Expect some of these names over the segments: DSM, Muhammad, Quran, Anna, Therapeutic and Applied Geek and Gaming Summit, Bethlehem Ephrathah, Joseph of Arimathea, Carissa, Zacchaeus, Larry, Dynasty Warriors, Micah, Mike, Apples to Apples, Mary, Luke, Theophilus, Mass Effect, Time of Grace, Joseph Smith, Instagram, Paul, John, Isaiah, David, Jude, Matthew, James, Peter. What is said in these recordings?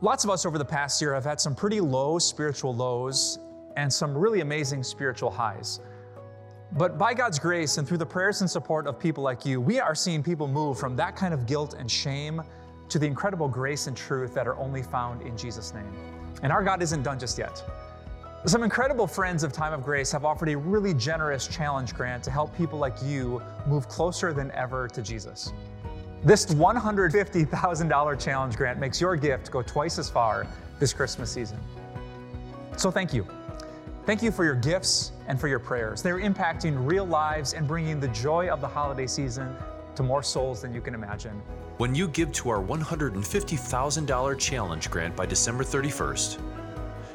Lots of us over the past year have had some pretty low spiritual lows and some really amazing spiritual highs. But by God's grace and through the prayers and support of people like you, we are seeing people move from that kind of guilt and shame to the incredible grace and truth that are only found in Jesus' name. And our God isn't done just yet. Some incredible friends of Time of Grace have offered a really generous challenge grant to help people like you move closer than ever to Jesus. This $150,000 challenge grant makes your gift go twice as far this Christmas season. So thank you. Thank you for your gifts and for your prayers. They're impacting real lives and bringing the joy of the holiday season to more souls than you can imagine. When you give to our $150,000 challenge grant by December 31st,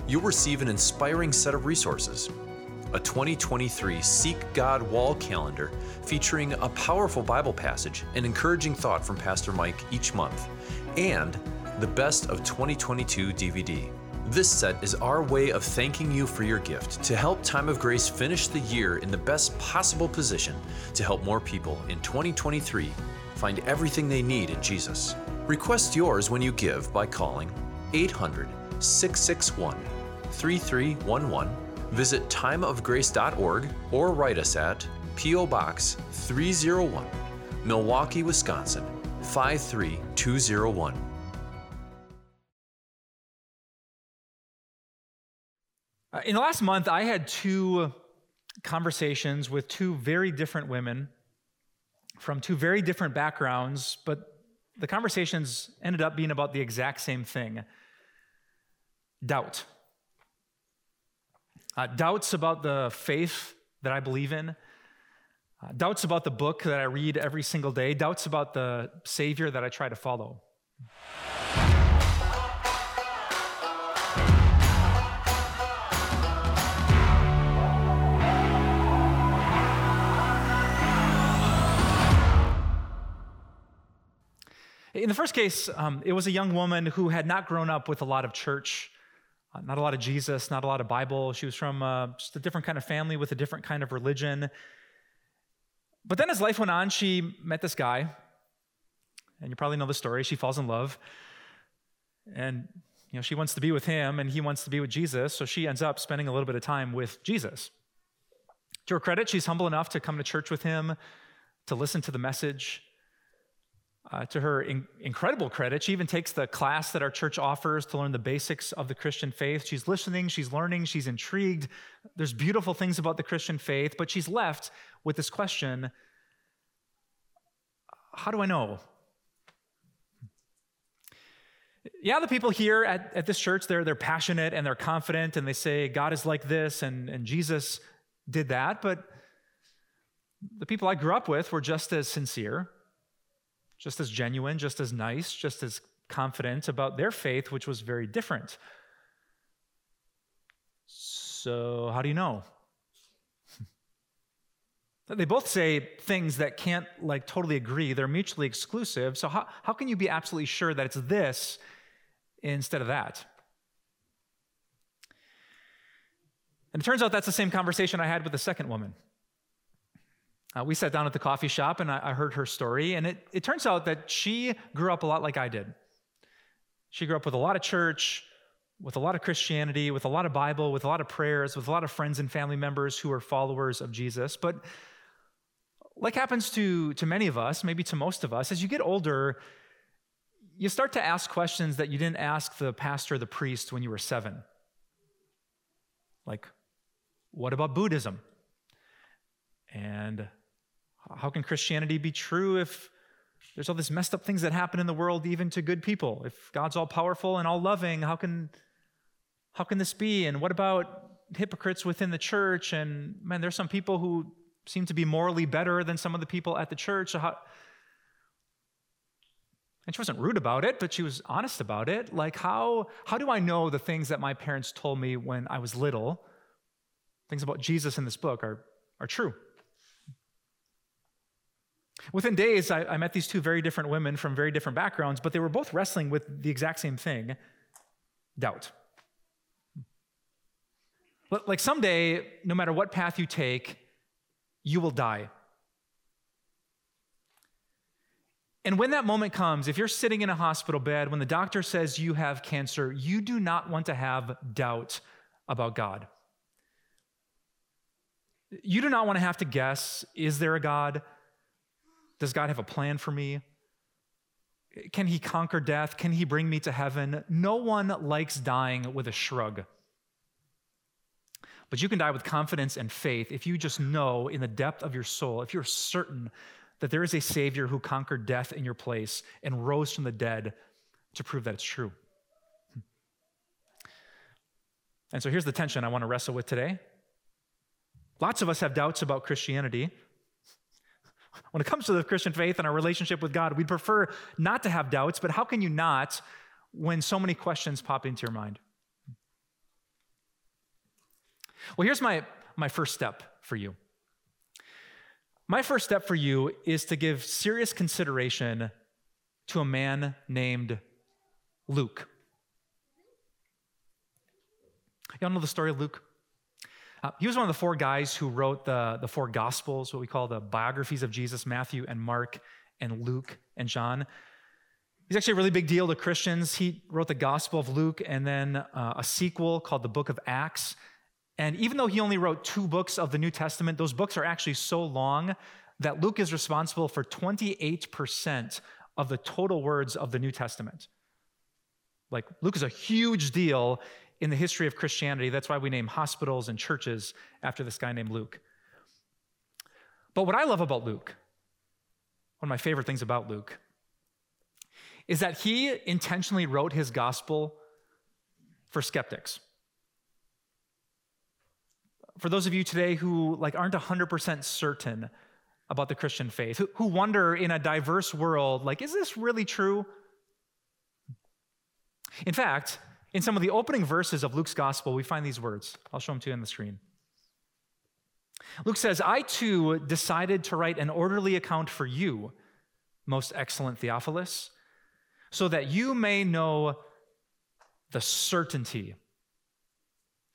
you'll receive an inspiring set of resources, a 2023 Seek God Wall Calendar featuring a powerful Bible passage and encouraging thought from Pastor Mike each month, and the Best of 2022 DVD. This set is our way of thanking you for your gift to help Time of Grace finish the year in the best possible position to help more people in 2023 find everything they need in Jesus. Request yours when you give by calling 800-661-3311, visit timeofgrace.org, or write us at P.O. Box 301, Milwaukee, Wisconsin 53201. In the last month, I had two conversations with two very different women from two very different backgrounds, but the conversations ended up being about the exact same thing: doubt. Doubts about the faith that I believe in, doubts about the book that I read every single day, doubts about the Savior that I try to follow. In the first case, it was a young woman who had not grown up with a lot of church, not a lot of Jesus, not a lot of Bible. She was from just a different kind of family with a different kind of religion. But then as life went on, she met this guy, and you probably know the story. She falls in love, and she wants to be with him, and he wants to be with Jesus, so she ends up spending a little bit of time with Jesus. To her credit, she's humble enough to come to church with him, to listen to the message. To her incredible credit, she even takes the class that our church offers to learn the basics of the Christian faith. She's listening, she's learning, she's intrigued. There's beautiful things about the Christian faith, but she's left with this question: how do I know? Yeah, the people here at this church, they're passionate and they're confident, and they say God is like this and Jesus did that, but the people I grew up with were just as sincere, just as genuine, just as nice, just as confident about their faith, which was very different. So how do you know? They both say things that can't totally agree. They're mutually exclusive. So how can you be absolutely sure that it's this instead of that? And it turns out that's the same conversation I had with the second woman. We sat down at the coffee shop, and I heard her story, and it turns out that she grew up a lot like I did. She grew up with a lot of church, with a lot of Christianity, with a lot of Bible, with a lot of prayers, with a lot of friends and family members who are followers of Jesus. But like happens to many of us, maybe to most of us, as you get older, you start to ask questions that you didn't ask the pastor or the priest when you were 7. Like, what about Buddhism? And how can Christianity be true if there's all this messed up things that happen in the world, even to good people? If God's all-powerful and all-loving, how can this be? And what about hypocrites within the church? And man, there's some people who seem to be morally better than some of the people at the church. And she wasn't rude about it, but she was honest about it. Like, how do I know the things that my parents told me when I was little, things about Jesus in this book, are true? Within days, I met these two very different women from very different backgrounds, but they were both wrestling with the exact same thing: doubt. Like, someday, no matter what path you take, you will die. And when that moment comes, if you're sitting in a hospital bed, when the doctor says you have cancer, you do not want to have doubt about God. You do not want to have to guess, is there a God? Does God have a plan for me? Can he conquer death? Can he bring me to heaven? No one likes dying with a shrug. But you can die with confidence and faith if you just know in the depth of your soul, if you're certain that there is a Savior who conquered death in your place and rose from the dead to prove that it's true. And so here's the tension I want to wrestle with today. Lots of us have doubts about Christianity. When it comes to the Christian faith and our relationship with God, we'd prefer not to have doubts, but how can you not when so many questions pop into your mind? Well, here's my first step for you. My first step for you is to give serious consideration to a man named Luke. Y'all know the story of Luke? He was one of the four guys who wrote the four Gospels, what we call the biographies of Jesus, Matthew and Mark and Luke and John. He's actually a really big deal to Christians. He wrote the Gospel of Luke and then a sequel called the Book of Acts. And even though he only wrote 2 books of the New Testament, those books are actually so long that Luke is responsible for 28% of the total words of the New Testament. Like, Luke is a huge deal in the history of Christianity. That's why we name hospitals and churches after this guy named Luke. But what I love about Luke, one of my favorite things about Luke, is that he intentionally wrote his gospel for skeptics. For those of you today who aren't 100% certain about the Christian faith, who wonder in a diverse world, is this really true? In fact, in some of the opening verses of Luke's gospel, we find these words. I'll show them to you on the screen. Luke says, "I too decided to write an orderly account for you, most excellent Theophilus, so that you may know the certainty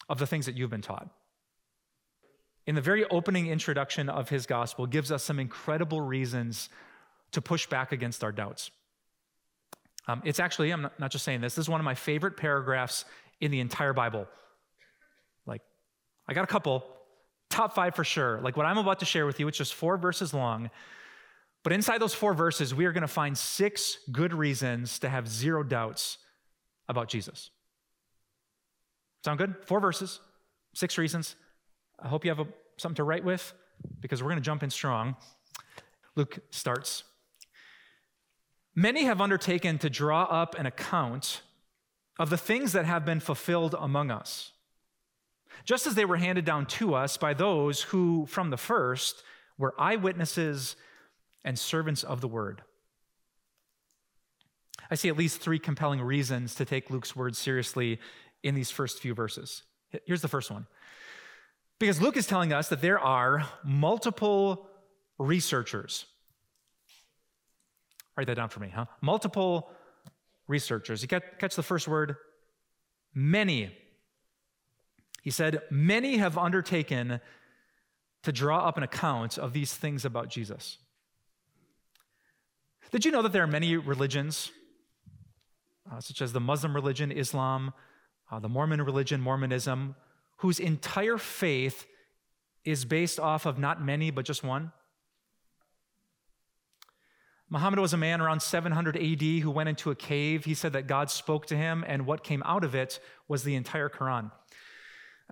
of the things that you've been taught." In the very opening introduction of his gospel, gives us some incredible reasons to push back against our doubts. It's actually, I'm not just saying this is one of my favorite paragraphs in the entire Bible. I got a couple, top 5 for sure. What I'm about to share with you, it's just 4 verses long, but inside those 4 verses, we are going to find 6 good reasons to have 0 doubts about Jesus. Sound good? 4 verses, 6 reasons. I hope you have something to write with, because we're going to jump in strong. Luke starts, "Many have undertaken to draw up an account of the things that have been fulfilled among us, just as they were handed down to us by those who, from the first, were eyewitnesses and servants of the word." I see at least 3 compelling reasons to take Luke's words seriously in these first few verses. Here's the first one. Because Luke is telling us that there are multiple researchers. Write that down for me, huh? Multiple researchers. You catch the first word? Many. He said, "Many have undertaken to draw up an account of these things about Jesus." Did you know that there are many religions, such as the Muslim religion, Islam, the Mormon religion, Mormonism, whose entire faith is based off of not many, but just one? Muhammad was a man around 700 AD who went into a cave. He said that God spoke to him, and what came out of it was the entire Quran.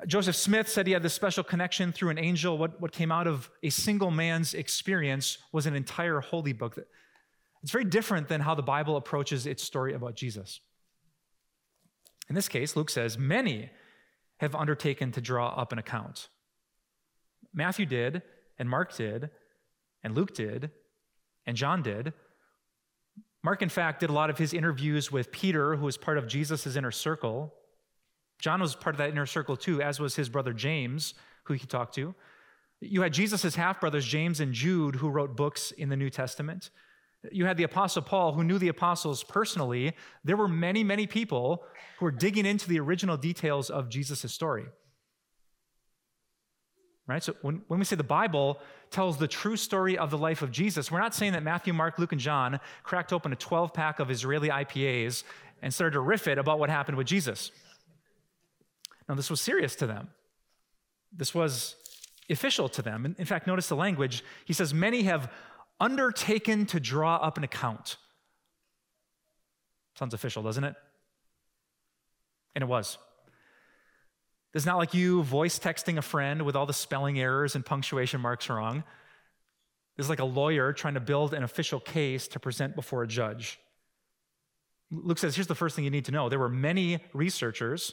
Joseph Smith said he had this special connection through an angel. What came out of a single man's experience was an entire holy book. It's very different than how the Bible approaches its story about Jesus. In this case, Luke says, "Many have undertaken to draw up an account." Matthew did, and Mark did, and Luke did, and John did. Mark, in fact, did a lot of his interviews with Peter, who was part of Jesus' inner circle. John was part of that inner circle too, as was his brother James, who he talked to. You had Jesus' half-brothers, James and Jude, who wrote books in the New Testament. You had the Apostle Paul, who knew the apostles personally. There were many, many people who were digging into the original details of Jesus' story. right? So when we say the Bible tells the true story of the life of Jesus, we're not saying that Matthew, Mark, Luke, and John cracked open a 12-pack of Israeli IPAs and started to riff it about what happened with Jesus. Now, this was serious to them. This was official to them. In fact, notice the language. He says, many have undertaken to draw up an account. Sounds official, doesn't it? And it was. This is not like you voice texting a friend with all the spelling errors and punctuation marks wrong. This is like a lawyer trying to build an official case to present before a judge. Luke says, here's the first thing you need to know. There were many researchers.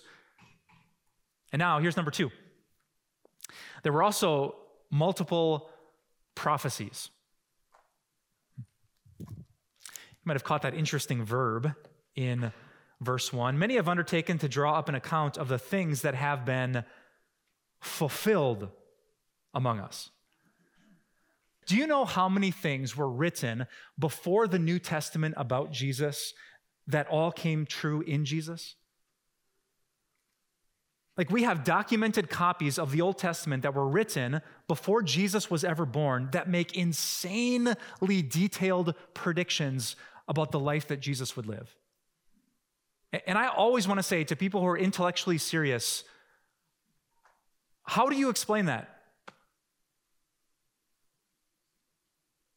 And now here's number two. There were also multiple prophecies. You might have caught that interesting verb in verse 1. Many have undertaken to draw up an account of the things that have been fulfilled among us. Do you know how many things were written before the New Testament about Jesus that all came true in Jesus? Like, we have documented copies of the Old Testament that were written before Jesus was ever born that make insanely detailed predictions about the life that Jesus would live. And I always want to say to people who are intellectually serious, how do you explain that?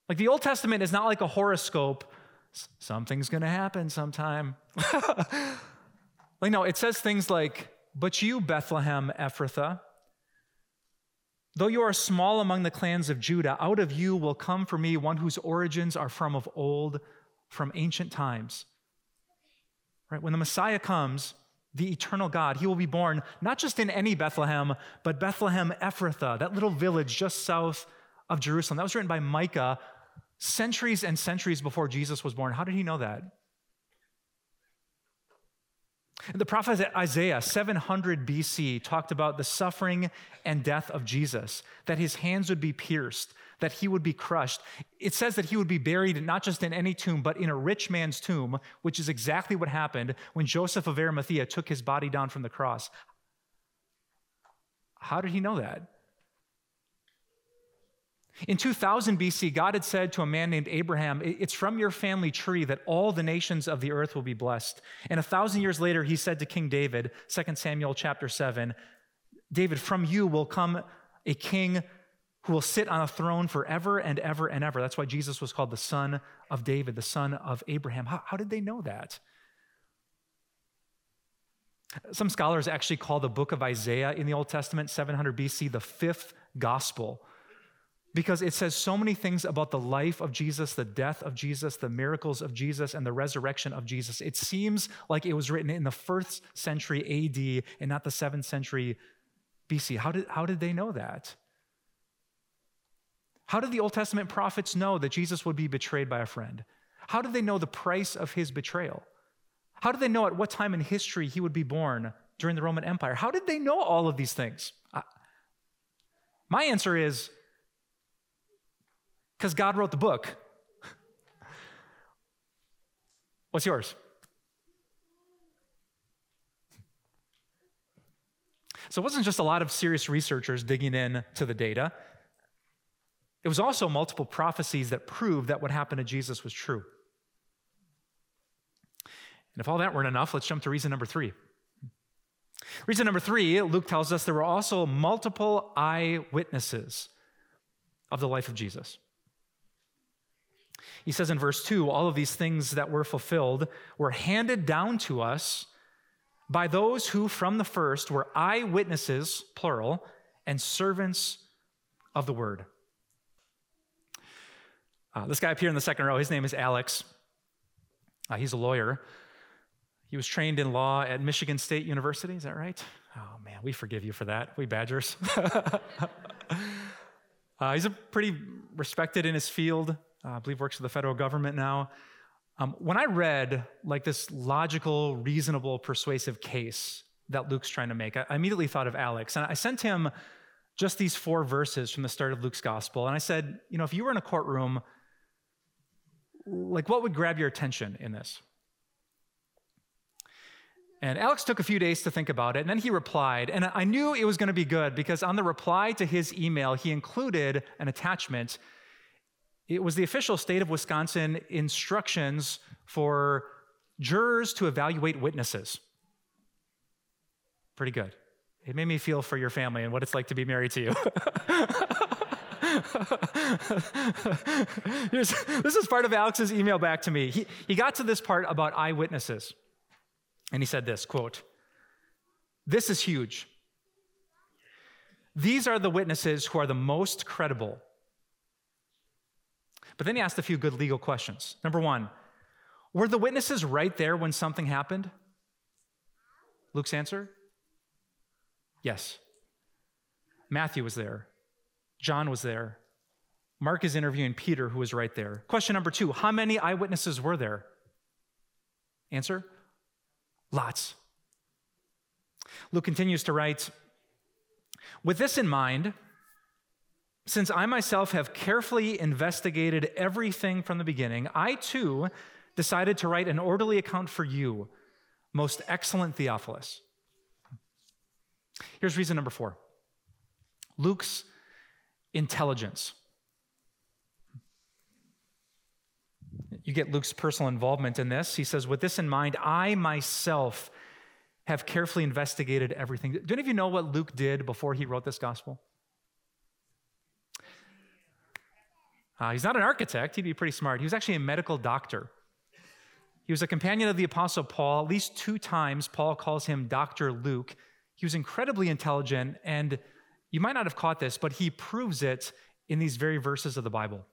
Like, the Old Testament is not like a horoscope. Something's going to happen sometime. Like, no, it says things like, but you, Bethlehem Ephrathah, though you are small among the clans of Judah, out of you will come for me one whose origins are from of old, from ancient times. Right? When the Messiah comes, the eternal God, he will be born not just in any Bethlehem, but Bethlehem Ephrathah, that little village just south of Jerusalem. That was written by Micah centuries and centuries before Jesus was born. How did he know that? The prophet Isaiah, 700 BC, talked about the suffering and death of Jesus, that his hands would be pierced, that he would be crushed. It says that he would be buried not just in any tomb, but in a rich man's tomb, which is exactly what happened when Joseph of Arimathea took his body down from the cross. How did he know that? In 2000 BC, God had said to a man named Abraham, it's from your family tree that all the nations of the earth will be blessed. And 1,000 years later, he said to King David, 2 Samuel chapter 7, David, from you will come a king who will sit on a throne forever and ever and ever. That's why Jesus was called the Son of David, the Son of Abraham. How did they know that? Some scholars actually call the book of Isaiah in the Old Testament, 700 BC, the fifth gospel, because it says so many things about the life of Jesus, the death of Jesus, the miracles of Jesus, and the resurrection of Jesus. It seems like it was written in the 1st century AD and not the 7th century BC. How did they know that? How did the Old Testament prophets know that Jesus would be betrayed by a friend? How did they know the price of his betrayal? How did they know at what time in history he would be born during the Roman Empire? How did they know all of these things? My answer is, because God wrote the book. What's yours? So it wasn't just a lot of serious researchers digging in to the data. It was also multiple prophecies that proved that what happened to Jesus was true. And if all that weren't enough, let's jump to reason number three. Reason number three, Luke tells us there were also multiple eyewitnesses of the life of Jesus. He says in verse 2, all of these things that were fulfilled were handed down to us by those who from the first were eyewitnesses, plural, and servants of the word. This guy up here in the second row, his name is Alex. He's a lawyer. He was trained in law at Michigan State University. Is that right? Oh, man, we forgive you for that. We Badgers. He's a pretty respected in his field. I believe works for the federal government now. When I read like this logical, reasonable, persuasive case that Luke's trying to make, I immediately thought of Alex. And I sent him just these 4 verses from the start of Luke's gospel. And I said, you know, if you were in a courtroom, like what would grab your attention in this? And Alex took a few days to think about it, and then he replied. And I knew it was going to be good because on the reply to his email, he included an attachment. It was the official State of Wisconsin instructions for jurors to evaluate witnesses. Pretty good. It made me feel for your family and what it's like to be married to you. This is part of Alex's email back to me. He got to this part about eyewitnesses. And he said this, quote, "This is huge. These are the witnesses who are the most credible." But then he asked a few good legal questions. Number one, were the witnesses right there when something happened? Luke's answer? Yes. Matthew was there. John was there. Mark is interviewing Peter, who was right there. Question number two, how many eyewitnesses were there? Answer? Lots. Luke continues to write, "With this in mind, since I myself have carefully investigated everything from the beginning, I too decided to write an orderly account for you, most excellent Theophilus." Here's reason number four, Luke's intelligence. You get Luke's personal involvement in this. He says, "With this in mind, I myself have carefully investigated everything." Do any of you know what Luke did before he wrote this gospel? He's not an architect. He'd be pretty smart. He was actually a medical doctor. He was a companion of the Apostle Paul. At least two times, Paul calls him Dr. Luke. He was incredibly intelligent, and you might not have caught this, but he proves it in these very verses of the Bible.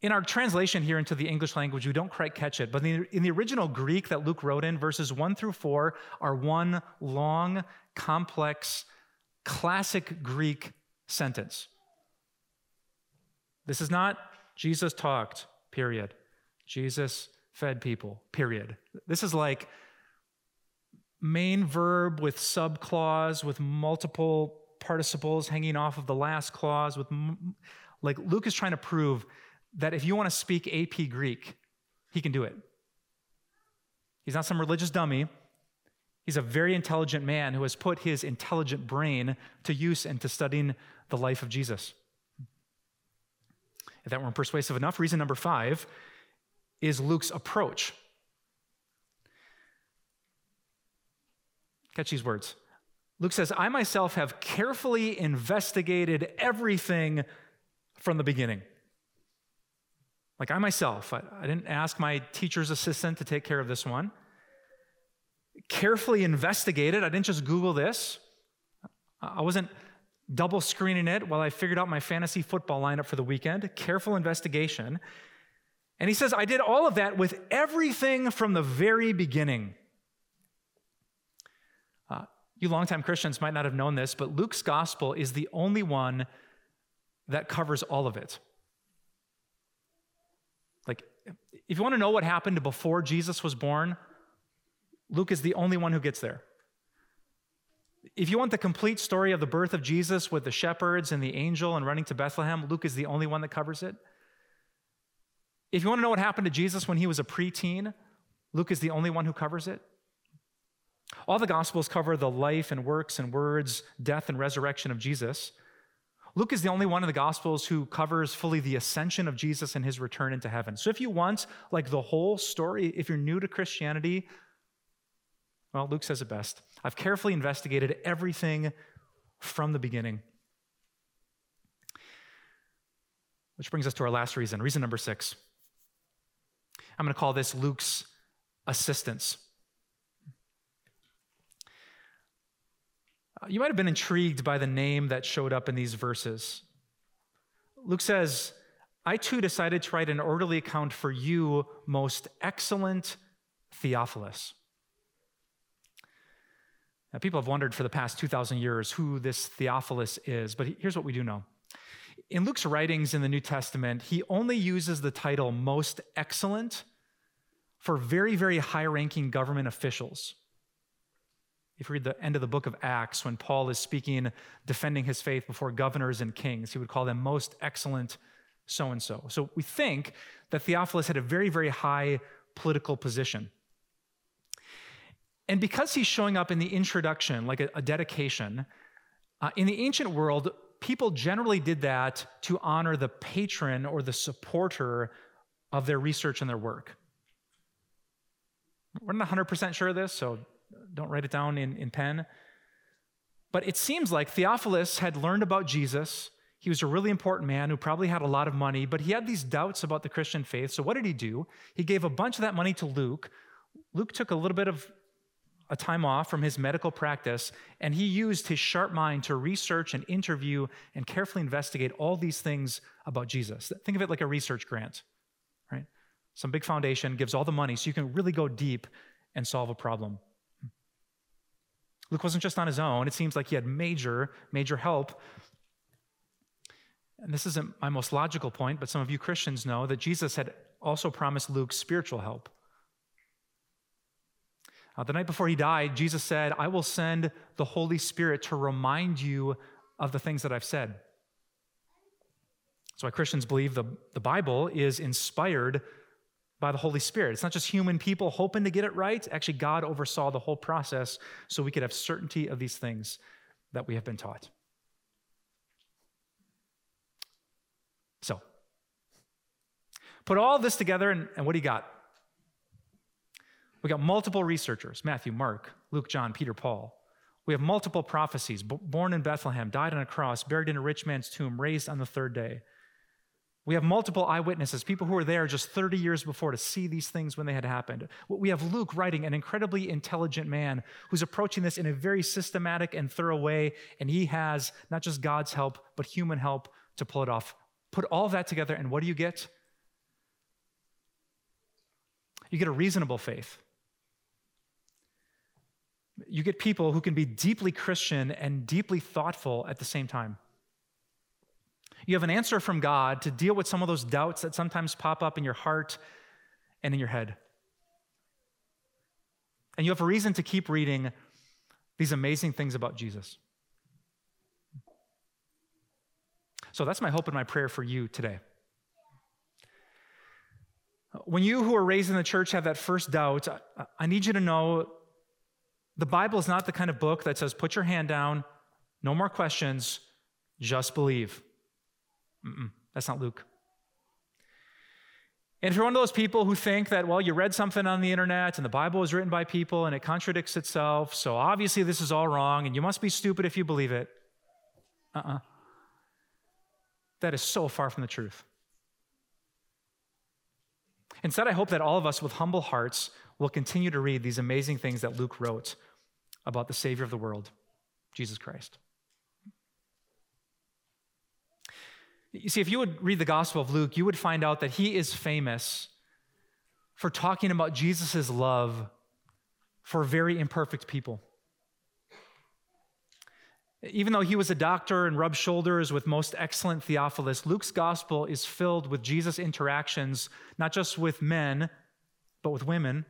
In our translation here into the English language, we don't quite catch it, but in the original Greek that Luke wrote in, verses 1-4 are one long, complex, classic Greek sentence. This is not Jesus talked, period. Jesus fed people, period. This is like main verb with subclause, with multiple participles hanging off of the last clause, with... Like Luke is trying to prove that if you want to speak AP Greek, he can do it. He's not some religious dummy. He's a very intelligent man who has put his intelligent brain to use into studying the life of Jesus. If that weren't persuasive enough, reason number five is Luke's approach. Catch these words. Luke says, "I myself have carefully investigated everything from the beginning." Like I myself, I didn't ask my teacher's assistant to take care of this one. Carefully investigated. I didn't just Google this. I wasn't double screening it while I figured out my fantasy football lineup for the weekend. Careful investigation. And he says, I did all of that with everything from the very beginning. You longtime Christians might not have known this, but Luke's gospel is the only one that covers all of it. Like, if you want to know what happened before Jesus was born, Luke is the only one who gets there. If you want the complete story of the birth of Jesus with the shepherds and the angel and running to Bethlehem, Luke is the only one that covers it. If you want to know what happened to Jesus when he was a preteen, Luke is the only one who covers it. All the Gospels cover the life and works and words, death and resurrection of Jesus. Luke is the only one of the Gospels who covers fully the ascension of Jesus and his return into heaven. So if you want, like, the whole story, if you're new to Christianity, well, Luke says it best. I've carefully investigated everything from the beginning. Which brings us to our last reason, reason number six. I'm going to call this Luke's assistance. You might have been intrigued by the name that showed up in these verses. Luke says, I too decided to write an orderly account for you, most excellent Theophilus. Now, people have wondered for the past 2,000 years who this Theophilus is, but here's what we do know. In Luke's writings in the New Testament, he only uses the title most excellent for very, very high-ranking government officials. If you read the end of the book of Acts, when Paul is speaking, defending his faith before governors and kings, he would call them most excellent so-and-so. So we think that Theophilus had a very, very high political position. And because he's showing up in the introduction, like a dedication, in the ancient world, people generally did that to honor the patron or the supporter of their research and their work. We're not 100% sure of this, so don't write it down in pen. But it seems like Theophilus had learned about Jesus. He was a really important man who probably had a lot of money, but he had these doubts about the Christian faith. So what did he do? He gave a bunch of that money to Luke. Luke took a little bit of a time off from his medical practice, and he used his sharp mind to research and interview and carefully investigate all these things about Jesus. Think of it like a research grant, right? Some big foundation gives all the money so you can really go deep and solve a problem. Luke wasn't just on his own. It seems like he had major, major help. And this isn't my most logical point, but some of you Christians know that Jesus had also promised Luke spiritual help. The night before he died, Jesus said, "I will send the Holy Spirit to remind you of the things that I've said." That's why Christians believe the Bible is inspired by the Holy Spirit. It's not just human people hoping to get it right. Actually, God oversaw the whole process so we could have certainty of these things that we have been taught. So, put all this together, and what do you got? We got multiple researchers, Matthew, Mark, Luke, John, Peter, Paul. We have multiple prophecies, born in Bethlehem, died on a cross, buried in a rich man's tomb, raised on the third day. We have multiple eyewitnesses, people who were there just 30 years before to see these things when they had happened. We have Luke writing, an incredibly intelligent man who's approaching this in a very systematic and thorough way, and he has not just God's help, but human help to pull it off. Put all that together, and what do you get? You get a reasonable faith. You get people who can be deeply Christian and deeply thoughtful at the same time. You have an answer from God to deal with some of those doubts that sometimes pop up in your heart and in your head. And you have a reason to keep reading these amazing things about Jesus. So that's my hope and my prayer for you today. When you who are raised in the church have that first doubt, I need you to know the Bible is not the kind of book that says, put your hand down, no more questions, just believe. That's not Luke. And if you're one of those people who think that, well, you read something on the internet and the Bible was written by people and it contradicts itself, so obviously this is all wrong and you must be stupid if you believe it. That is so far from the truth. Instead, I hope that all of us with humble hearts will continue to read these amazing things that Luke wrote about the Savior of the world, Jesus Christ. You see, if you would read the Gospel of Luke, you would find out that he is famous for talking about Jesus' love for very imperfect people. Even though he was a doctor and rubbed shoulders with most excellent Theophilus, Luke's Gospel is filled with Jesus' interactions, not just with men, but with women,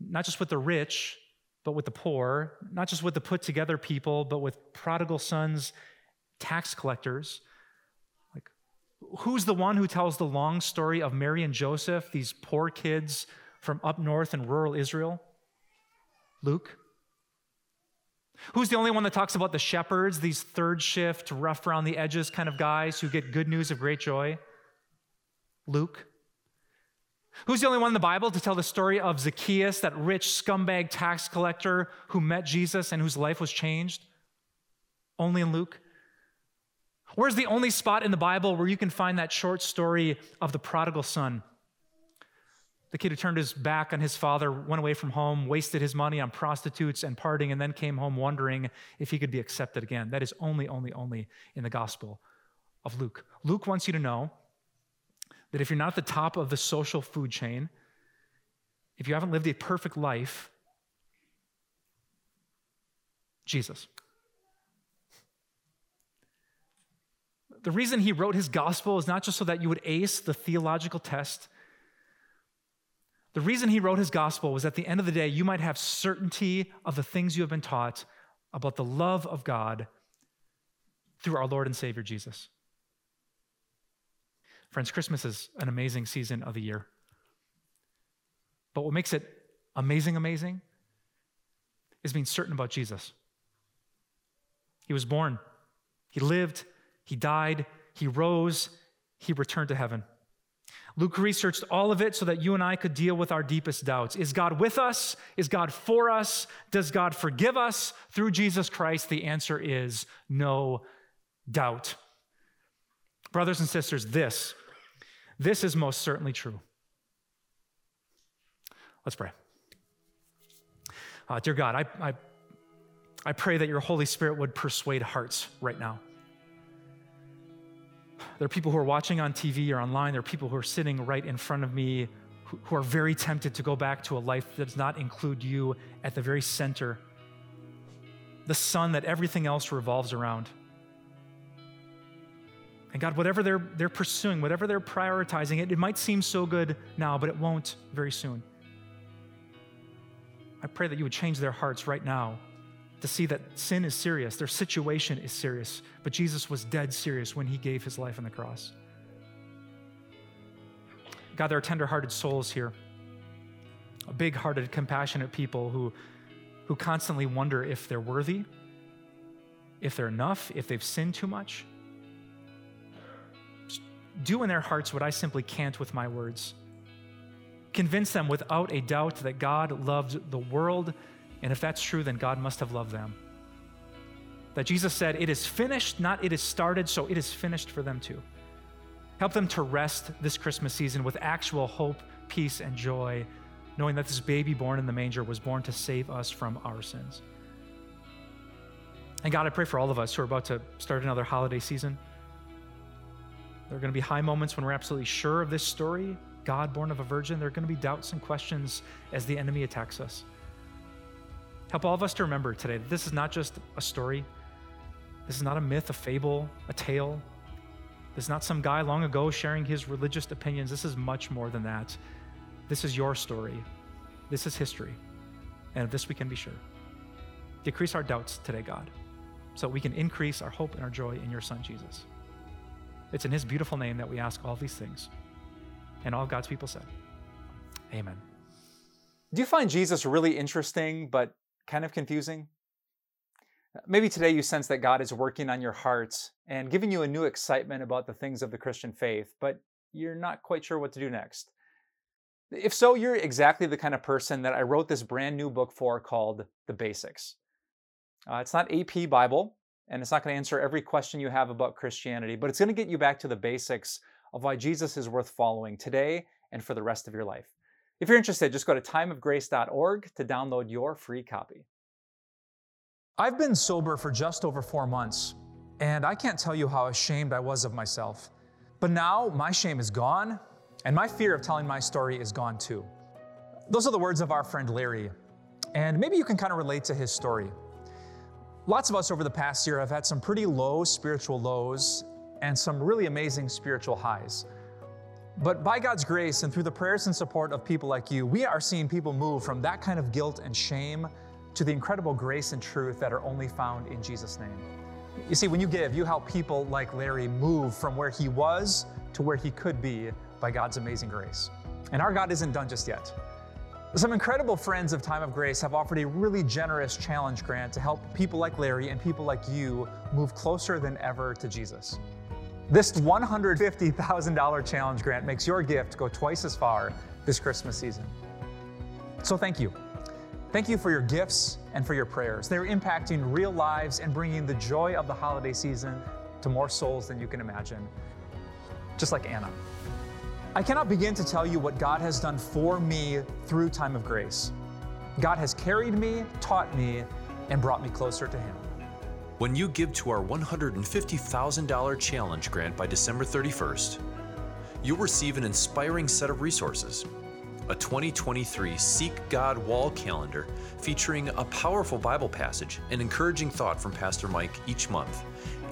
not just with the rich, but with the poor, not just with the put-together people, but with prodigal sons, tax collectors. Who's the one who tells the long story of Mary and Joseph, these poor kids from up north in rural Israel? Luke. Who's the only one that talks about the shepherds, these third shift, rough around the edges kind of guys who get good news of great joy? Luke. Who's the only one in the Bible to tell the story of Zacchaeus, that rich scumbag tax collector who met Jesus and whose life was changed? Only in Luke. Where's the only spot in the Bible where you can find that short story of the prodigal son? The kid who turned his back on his father, went away from home, wasted his money on prostitutes and partying, and then came home wondering if he could be accepted again. That is only in the Gospel of Luke. Luke wants you to know that if you're not at the top of the social food chain, if you haven't lived a perfect life, Jesus. The reason he wrote his gospel is not just so that you would ace the theological test. The reason he wrote his gospel was at the end of the day, you might have certainty of the things you have been taught about the love of God through our Lord and Savior, Jesus. Friends, Christmas is an amazing season of the year. But what makes it amazing is being certain about Jesus. He was born, he lived, he died, he rose, he returned to heaven. Luke researched all of it so that you and I could deal with our deepest doubts. Is God with us? Is God for us? Does God forgive us through Jesus Christ? The answer is no doubt. Brothers and sisters, this is most certainly true. Let's pray. Dear God, I pray that your Holy Spirit would persuade hearts right now. There are people who are watching on TV or online. There are people who are sitting right in front of me who are very tempted to go back to a life that does not include you at the very center, the sun that everything else revolves around. And God, whatever they're pursuing, whatever they're prioritizing, it might seem so good now, but it won't very soon. I pray that you would change their hearts right now to see that sin is serious, their situation is serious, but Jesus was dead serious when he gave his life on the cross. God, there are tender-hearted souls here, big-hearted, compassionate people who constantly wonder if they're worthy, if they're enough, if they've sinned too much. Do in their hearts what I simply can't with my words. Convince them without a doubt that God loved the world, and if that's true, then God must have loved them. That Jesus said, it is finished, not it is started, so it is finished for them too. Help them to rest this Christmas season with actual hope, peace, and joy, knowing that this baby born in the manger was born to save us from our sins. And God, I pray for all of us who are about to start another holiday season. There are going to be high moments when we're absolutely sure of this story, God born of a virgin. There are going to be doubts and questions as the enemy attacks us. Help all of us to remember today that this is not just a story. This is not a myth, a fable, a tale. This is not some guy long ago sharing his religious opinions. This is much more than that. This is your story. This is history. And of this we can be sure. Decrease our doubts today, God, so we can increase our hope and our joy in your Son, Jesus. It's in his beautiful name that we ask all these things. And all God's people said, amen. Do you find Jesus really interesting, but kind of confusing? Maybe today you sense that God is working on your hearts and giving you a new excitement about the things of the Christian faith, but you're not quite sure what to do next. If so, you're exactly the kind of person that I wrote this brand new book for called The Basics. It's not AP Bible, and it's not going to answer every question you have about Christianity, but it's going to get you back to the basics of why Jesus is worth following today and for the rest of your life. If you're interested, just go to timeofgrace.org to download your free copy. I've been sober for just over 4 months, and I can't tell you how ashamed I was of myself. But now my shame is gone, and my fear of telling my story is gone too. Those are the words of our friend Larry, and maybe you can kind of relate to his story. Lots of us over the past year have had some pretty low spiritual lows and some really amazing spiritual highs. But by God's grace and through the prayers and support of people like you, we are seeing people move from that kind of guilt and shame to the incredible grace and truth that are only found in Jesus' name. You see, when you give, you help people like Larry move from where he was to where he could be by God's amazing grace. And our God isn't done just yet. Some incredible friends of Time of Grace have offered a really generous challenge grant to help people like Larry and people like you move closer than ever to Jesus. This $150,000 challenge grant makes your gift go twice as far this Christmas season. So thank you. Thank you for your gifts and for your prayers. They're impacting real lives and bringing the joy of the holiday season to more souls than you can imagine, just like Anna. I cannot begin to tell you what God has done for me through Time of Grace. God has carried me, taught me, and brought me closer to him. When you give to our $150,000 challenge grant by December 31st, you'll receive an inspiring set of resources, a 2023 Seek God Wall Calendar featuring a powerful Bible passage and encouraging thought from Pastor Mike each month,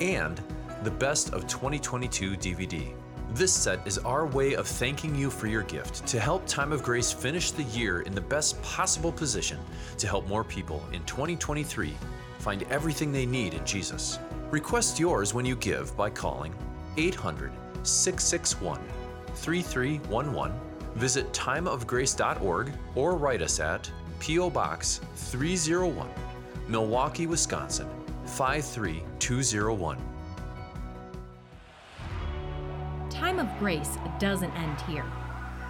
and the Best of 2022 DVD. This set is our way of thanking you for your gift to help Time of Grace finish the year in the best possible position to help more people in 2023 find everything they need in Jesus. Request yours when you give by calling 800-661-3311, visit timeofgrace.org, or write us at P.O. Box 301, Milwaukee, Wisconsin 53201. Time of Grace doesn't end here.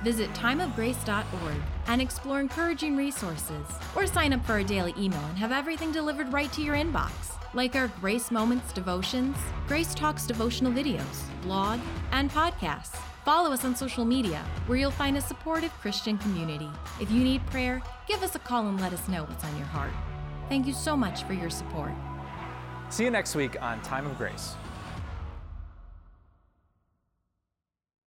Visit timeofgrace.org and explore encouraging resources, or sign up for our daily email and have everything delivered right to your inbox, like our Grace Moments devotions, Grace Talks devotional videos, blog, and podcasts. Follow us on social media, where you'll find a supportive Christian community. If you need prayer, give us a call and let us know what's on your heart. Thank you so much for your support. See you next week on Time of Grace.